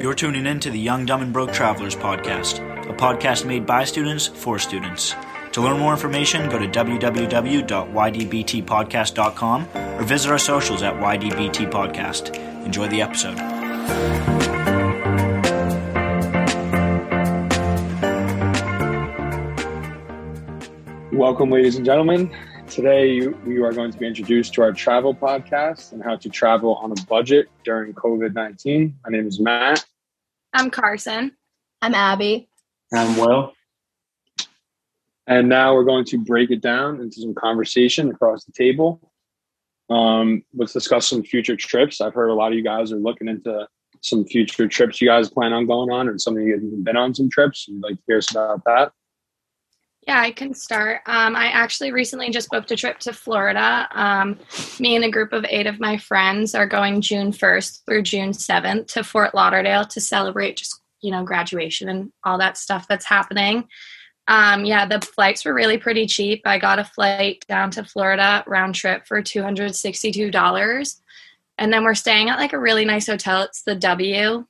You're tuning in to the Young, Dumb and Broke Travelers Podcast, a podcast made by students for students. To learn more information, go to www.ydbtpodcast.com or visit our socials at YDBT Podcast. Enjoy the episode. Welcome, ladies and gentlemen. Today, we are going to be introduced to our travel podcast and how to travel on a budget during COVID-19. My name is Matt. I'm Carson. I'm Abby. I'm Will. And now we're going to break it down into some conversation across the table. Let's discuss some future trips. I've heard a lot of you guys are looking into some future trips you guys plan on going on, and some of you guys have been on some trips. You'd like to hear us about that. Yeah, I can start. I actually recently just booked a trip to Florida. Me and a group of 8 of my friends are going June 1st through June 7th to Fort Lauderdale to celebrate just, graduation and all that stuff that's happening. The flights were really pretty cheap. I got a flight down to Florida round trip for $262. And then we're staying at like a really nice hotel. It's the W.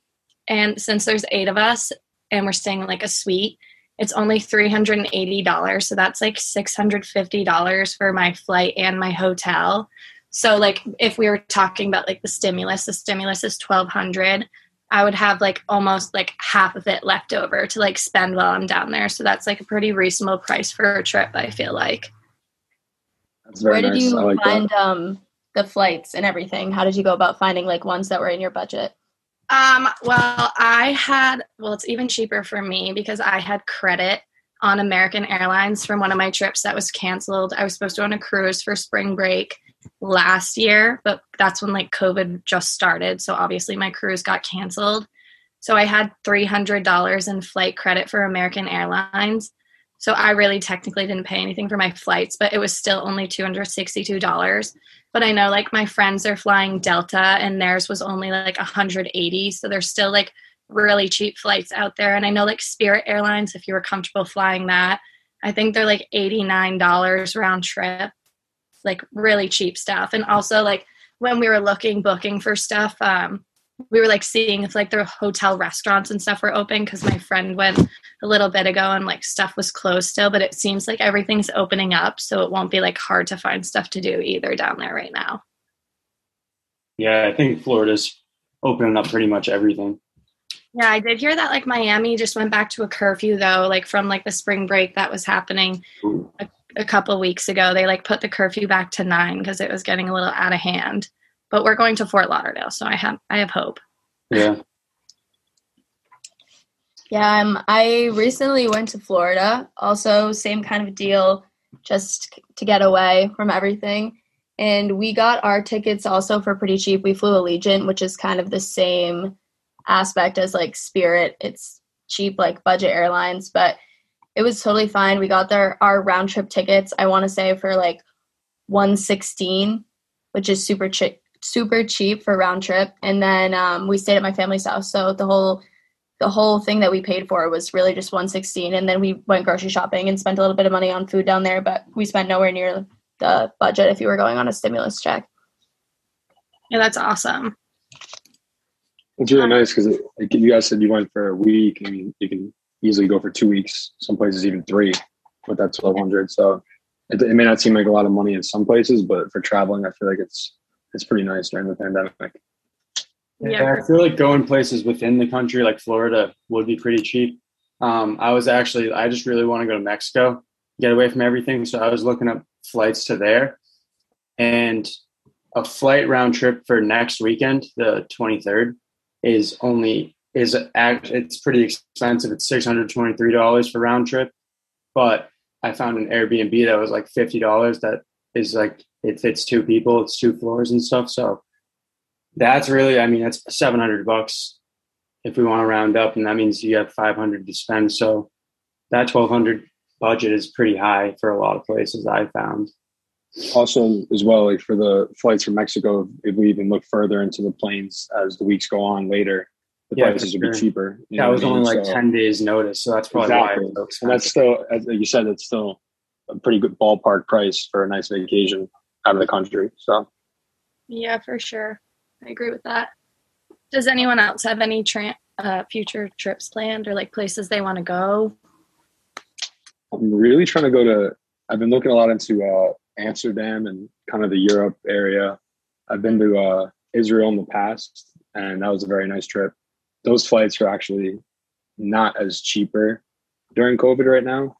And since there's 8 of us and we're staying in like a suite, it's only $380, so that's like $650 for my flight and my hotel. So, like, if we were talking about, like, the stimulus is $1,200. I would have, like, almost, like, half of it left over to, like, spend while I'm down there. So that's, like, a pretty reasonable price for a trip, I feel like. That's very nice. Where did you find the flights and everything? How did you go about finding, like, ones that were in your budget? It's even cheaper for me because I had credit on American Airlines from one of my trips that was canceled. I was supposed to go on a cruise for spring break last year, but that's when like COVID just started. So obviously my cruise got canceled. So I had $300 in flight credit for American Airlines. So I really technically didn't pay anything for my flights, but it was still only $262. But I know like my friends are flying Delta and theirs was only like $180. So there's still like really cheap flights out there. And I know like Spirit Airlines, if you were comfortable flying that, I think they're like $89 round trip, like really cheap stuff. And also like when we were booking for stuff, we were like seeing if like the hotel restaurants and stuff were open because my friend went a little bit ago and like stuff was closed still, but it seems like everything's opening up, so it won't be like hard to find stuff to do either down there right now. Yeah, I think Florida's opening up pretty much everything. Yeah, I did hear that like Miami just went back to a curfew though, like from like the spring break that was happening a couple weeks ago. They like put the curfew back to 9 because it was getting a little out of hand. But we're going to Fort Lauderdale, so I have hope. Yeah. Yeah, I recently went to Florida, also same kind of deal, just to get away from everything. And we got our tickets also for pretty cheap. We flew Allegiant, which is kind of the same aspect as like Spirit. It's cheap, like budget airlines, but it was totally fine. We got our round trip tickets, I want to say for like $116, which is super cheap for round trip. And then we stayed at my family's house. So the whole thing that we paid for was really just $116. And then we went grocery shopping and spent a little bit of money on food down there, but we spent nowhere near the budget if you were going on a stimulus check. Yeah, that's awesome. It's really nice because like you guys said you went for a week. I mean, you can easily go for 2 weeks, some places even 3 with that $1,200. So it may not seem like a lot of money in some places, but for traveling, I feel like it's pretty nice during the pandemic. Yeah, I feel like going places within the country, like Florida, would be pretty cheap. I just really want to go to Mexico, get away from everything. So I was looking up flights to there, and a flight round trip for next weekend, the 23rd, it's pretty expensive. It's $623 for round trip, but I found an Airbnb that was like $50 that is like, it fits 2 people, it's 2 floors and stuff. So that's really, that's $700 if we want to round up. And that means you have $500 to spend. So that $1,200 budget is pretty high for a lot of places I found. Also as well, like for the flights from Mexico, if we even look further into the planes as the weeks go on later, prices would be cheaper. That was only like 10 days notice. So that's probably exactly why. And that's still, as you said, it's still a pretty good ballpark price for a nice vacation out of the country. So yeah, for sure. I agree with that. Does anyone else have any future trips planned or like places they want to go? I'm really trying to go to, I've been looking a lot into Amsterdam and kind of the Europe area. I've been to Israel in the past, and that was a very nice trip. Those flights are actually not as cheaper during COVID right now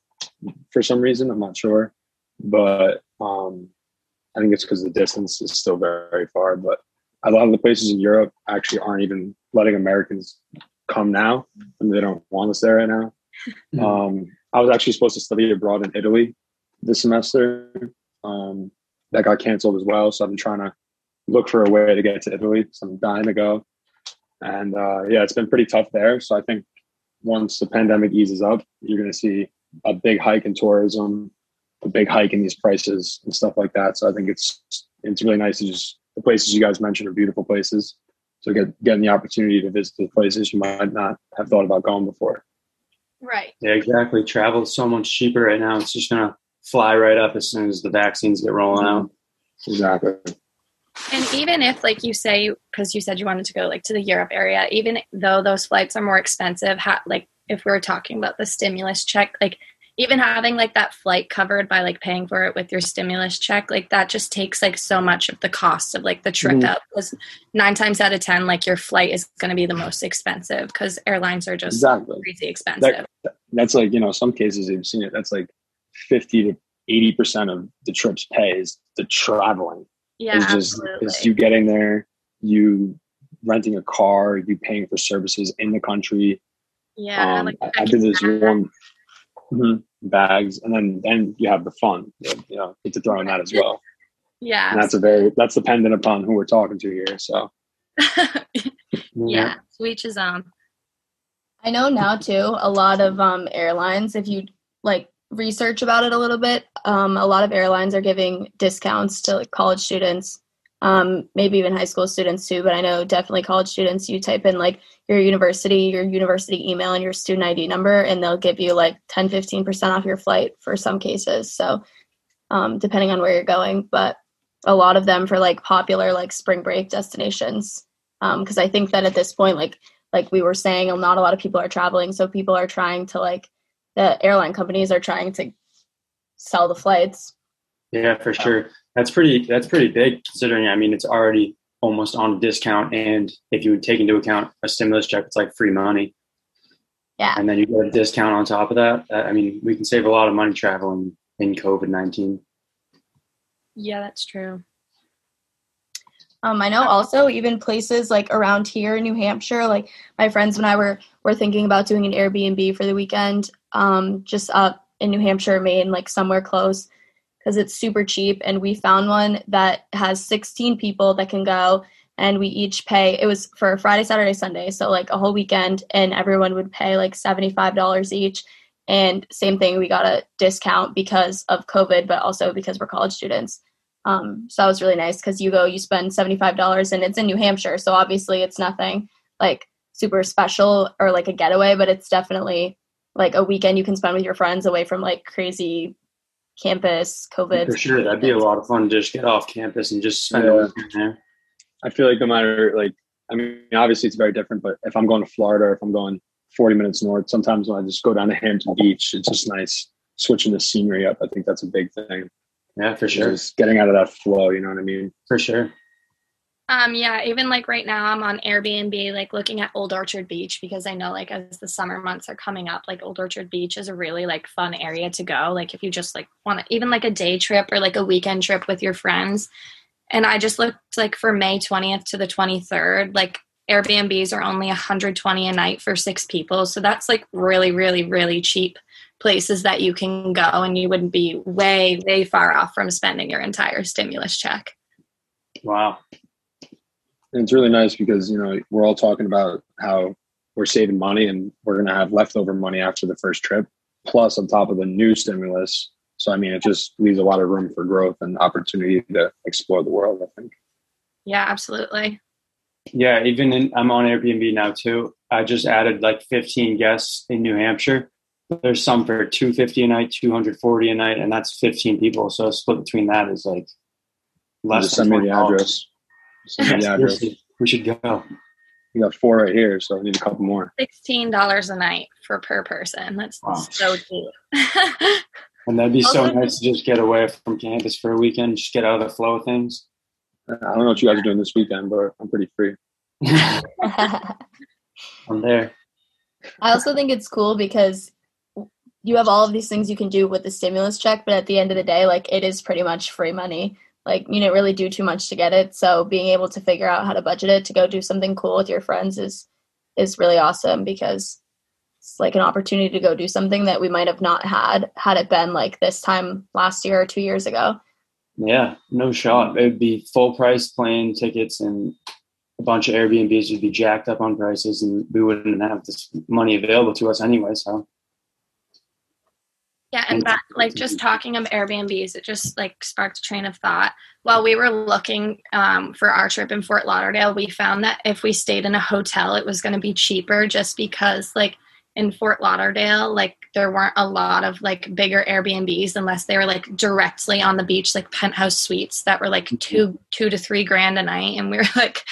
for some reason. I'm not sure, but I think it's because the distance is still very, very far. But a lot of the places in Europe actually aren't even letting Americans come now, and they don't want us there right now. I was actually supposed to study abroad in Italy this semester. That got canceled as well. So I've been trying to look for a way to get to Italy. So I'm dying to go. And yeah, it's been pretty tough there. So I think once the pandemic eases up, you're going to see a big hike in tourism, a big hike in these prices and stuff like that. So I think it's really nice to just, the places you guys mentioned are beautiful places. So getting the opportunity to visit the places you might not have thought about going before. Right. Yeah, exactly. Travel is so much cheaper right now. It's just going to fly right up as soon as the vaccines get rolling out. Exactly. And even if, like you say, because you said you wanted to go like to the Europe area, even though those flights are more expensive, like if we were talking about the stimulus check, like even having like that flight covered by like paying for it with your stimulus check, like that just takes like so much of the cost of like the trip out. Because 9 times out of 10, like your flight is going to be the most expensive because airlines are just crazy expensive. That's like, you know, some cases you've seen it. That's like 50 to 80% of the trip's pay is the traveling. Yeah, it's you getting there, you renting a car, you paying for services in the country. Yeah, like I did this one. Bags, and then you have the fun, you know, get to throw in that as well. Yeah, and that's dependent upon who we're talking to here. So yeah, to each his own. I know now too, a lot of airlines, if you like research about it a little bit, a lot of airlines are giving discounts to like college students, maybe even high school students too, but I know definitely college students. You type in like your university email and your student ID number, and they'll give you like 10-15% off your flight for some cases. So depending on where you're going, but a lot of them for like popular like spring break destinations, because I think that at this point, like we were saying, not a lot of people are traveling, so people are trying to like, the airline companies are trying to sell the flights. Yeah, for sure. That's pretty big considering, I mean, it's already almost on a discount. And if you would take into account a stimulus check, it's like free money. Yeah. And then you get a discount on top of that. I mean, we can save a lot of money traveling in COVID-19. Yeah, that's true. I know also even places like around here in New Hampshire, like my friends and I were thinking about doing an Airbnb for the weekend, just up in New Hampshire, Maine, like somewhere close, because it's super cheap. And we found one that has 16 people that can go, and we each pay. It was for Friday, Saturday, Sunday, so like a whole weekend, and everyone would pay like $75 each. And same thing, we got a discount because of COVID, but also because we're college students. So that was really nice because you go, you spend $75, and it's in New Hampshire. So obviously it's nothing like super special or like a getaway, but it's definitely like a weekend you can spend with your friends away from like crazy campus COVID. For sure. That'd be a lot of fun to just get off campus and just spend it there. I feel like no matter, like, I mean, obviously it's very different, but if I'm going to Florida or if I'm going 40 minutes north, sometimes when I just go down to Hampton Beach, it's just nice switching the scenery up. I think that's a big thing. Yeah, for sure. Just getting out of that flow, you know what I mean? For sure. Yeah, even like right now I'm on Airbnb, like looking at Old Orchard Beach, because I know like as the summer months are coming up, like Old Orchard Beach is a really like fun area to go. Like if you just like want to, even like a day trip or like a weekend trip with your friends. And I just looked like for May 20th to the 23rd, like Airbnbs are only $120 a night for 6 people. So that's like really, really, really cheap places that you can go, and you wouldn't be way, way far off from spending your entire stimulus check. Wow. And it's really nice because, you know, we're all talking about how we're saving money and we're going to have leftover money after the first trip, plus on top of the new stimulus. So, I mean, it just leaves a lot of room for growth and opportunity to explore the world, I think. Yeah, absolutely. Yeah, I'm on Airbnb now too. I just added like 15 guests in New Hampshire. There's some for $250 a night, $240 a night, and that's 15 people. So a split between that is like less than $20. Send me the address. We should go. We got four right here, so I need a couple more. $16 a night for per person. That's so cheap. And that'd be so nice to just get away from campus for a weekend, just get out of the flow of things. I don't know what you guys are doing this weekend, but I'm pretty free. I'm there. I also think it's cool because you have all of these things you can do with the stimulus check, but at the end of the day, like, it is pretty much free money. Like, you didn't really do too much to get it. So being able to figure out how to budget it to go do something cool with your friends is really awesome, because it's like an opportunity to go do something that we might have not had it been like this time last year or 2 years ago. Yeah, no shot. It'd be full price plane tickets, and a bunch of Airbnbs would be jacked up on prices, and we wouldn't have this money available to us anyway. So. Yeah, and that, like, just talking of Airbnbs, it just, like, sparked a train of thought. While we were looking for our trip in Fort Lauderdale, we found that if we stayed in a hotel, it was going to be cheaper, just because, like, in Fort Lauderdale, like, there weren't a lot of, like, bigger Airbnbs unless they were, like, directly on the beach, like, penthouse suites that were, like, $2,000 to $3,000 a night. And we were like,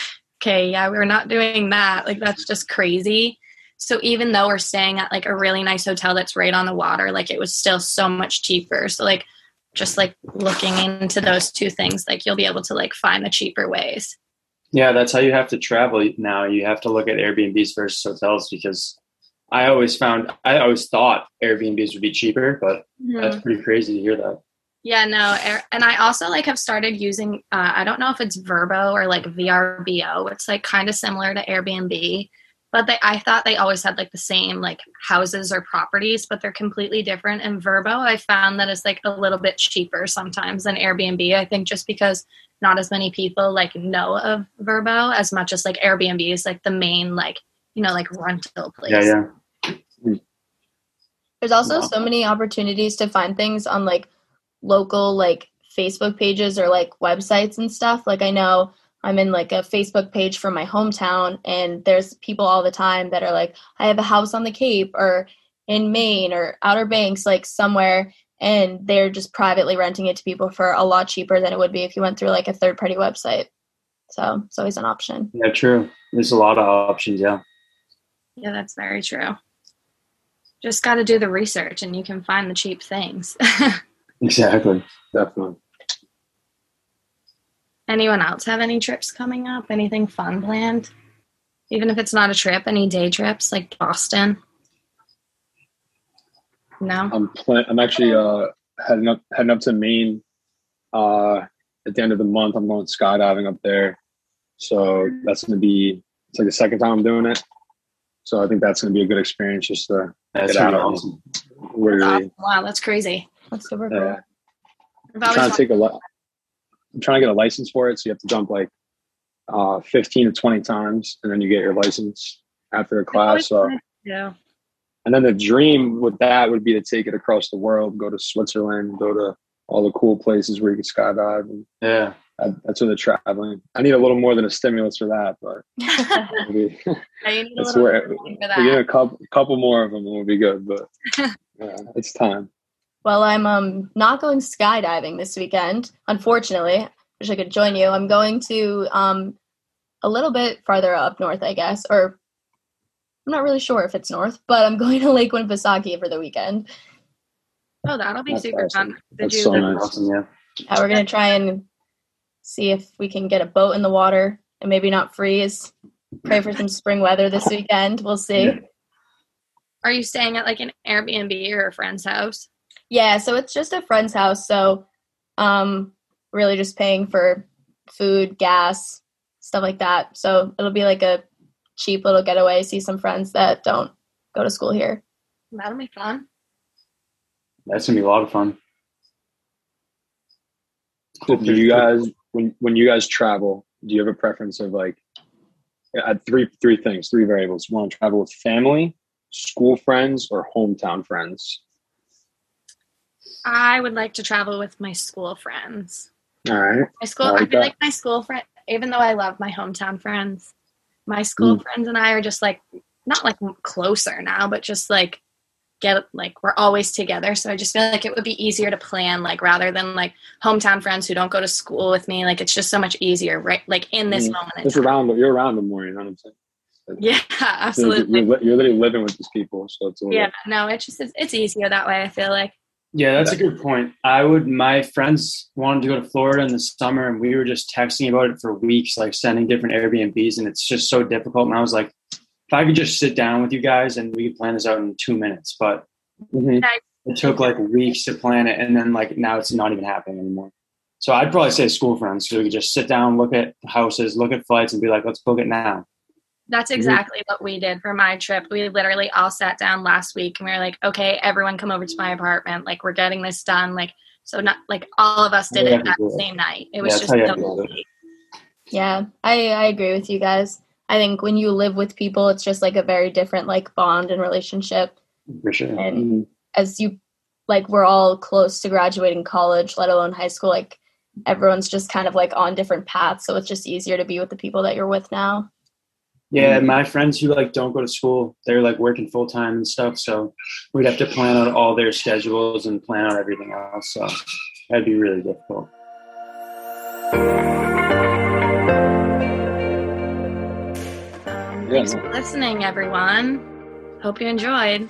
okay, yeah, we're not doing that. Like, that's just crazy. So even though we're staying at, like, a really nice hotel that's right on the water, like, it was still so much cheaper. So, like, just, like, looking into those two things, like, you'll be able to, like, find the cheaper ways. Yeah, that's how you have to travel now. You have to look at Airbnbs versus hotels, because I always thought Airbnbs would be cheaper, but that's pretty crazy to hear that. Yeah, no, and I also, like, have started using, I don't know if it's Vrbo or, like, VRBO. It's, like, kind of similar to Airbnb. But I thought they always had, like, the same, like, houses or properties, but they're completely different. And Vrbo, I found that it's, like, a little bit cheaper sometimes than Airbnb. I think just because not as many people, like, know of Vrbo as much as, like, Airbnb is, like, the main, like, you know, like, rental place. Yeah, yeah. There's also so many opportunities to find things on, like, local, like, Facebook pages or, like, websites and stuff. Like, I know I'm in, like, a Facebook page from my hometown, and there's people all the time that are like, I have a house on the Cape or in Maine or Outer Banks, like, somewhere, and they're just privately renting it to people for a lot cheaper than it would be if you went through, like, a third-party website. So it's always an option. Yeah, true. There's a lot of options, yeah. Yeah, that's very true. Just got to do the research, and you can find the cheap things. Exactly. Definitely. Anyone else have any trips coming up? Anything fun planned? Even if it's not a trip, any day trips, like Boston? No? I'm actually heading up to Maine at the end of the month. I'm going skydiving up there. So that's going to be, it's like the second time I'm doing it. So I think that's going to be a good experience just to get out of it. Awesome. Wow, that's crazy. That's super cool. Yeah. I'm trying to get a license for it, so you have to jump, like, 15 or 20 times, and then you get your license after a class. So, yeah. And then the dream with that would be to take it across the world, go to Switzerland, go to all the cool places where you can skydive. And yeah, that's where they're traveling. I need a little more than a stimulus for that, but we get a couple more of them, and we'll be good. But yeah, it's time. Well, I'm not going skydiving this weekend, unfortunately. Wish I could join you. I'm going to a little bit farther up north, I guess, or I'm not really sure if it's north, but I'm going to Lake Winnipesaukee for the weekend. Oh, that'll be super fun. That's so nice. Yeah, we're going to try and see if we can get a boat in the water and maybe not freeze. Pray for some spring weather this weekend. We'll see. Yeah. Are you staying at, like, an Airbnb or a friend's house? Yeah, so it's just a friend's house, so really just paying for food, gas, stuff like that. So it'll be like a cheap little getaway, see some friends that don't go to school here. That'll be fun. That's going to be a lot of fun. Cool. Do you guys, when you guys travel, do you have a preference of, like, three variables? You want to travel with family, school friends, or hometown friends? I would like to travel with my school friends. All right. I feel like my school friend, even though I love my hometown friends, my school friends and I are just, like, not, like, closer now, but just, like, get, like, we're always together. So I just feel like it would be easier to plan, like, rather than, like, hometown friends who don't go to school with me. Like, it's just so much easier, right? Like, in this moment. It's around, you're around them more, you know what I'm saying? Yeah, absolutely. You're literally living with these people. So it's it's easier that way, I feel like. Yeah, that's a good point. My friends wanted to go to Florida in the summer, and we were just texting about it for weeks, like sending different Airbnbs, and it's just so difficult. And I was like, if I could just sit down with you guys and we could plan this out in 2 minutes, but it took like weeks to plan it. And then like now it's not even happening anymore. So I'd probably say school friends, so we could just sit down, look at houses, look at flights, and be like, let's book it now. That's exactly what we did for my trip. We literally all sat down last week and we were like, okay, everyone come over to my apartment. Like, we're getting this done. Like, so not like all of us did it that same night. It was just so easy. Yeah, I agree with you guys. I think when you live with people, it's just like a very different like bond and relationship. For sure. And as you like, we're all close to graduating college, let alone high school. Like, everyone's just kind of like on different paths. So it's just easier to be with the people that you're with now. Yeah, my friends who like don't go to school, they're like working full time and stuff. So we'd have to plan out all their schedules and plan out everything else. So that'd be really difficult. Thanks for listening, everyone. Hope you enjoyed.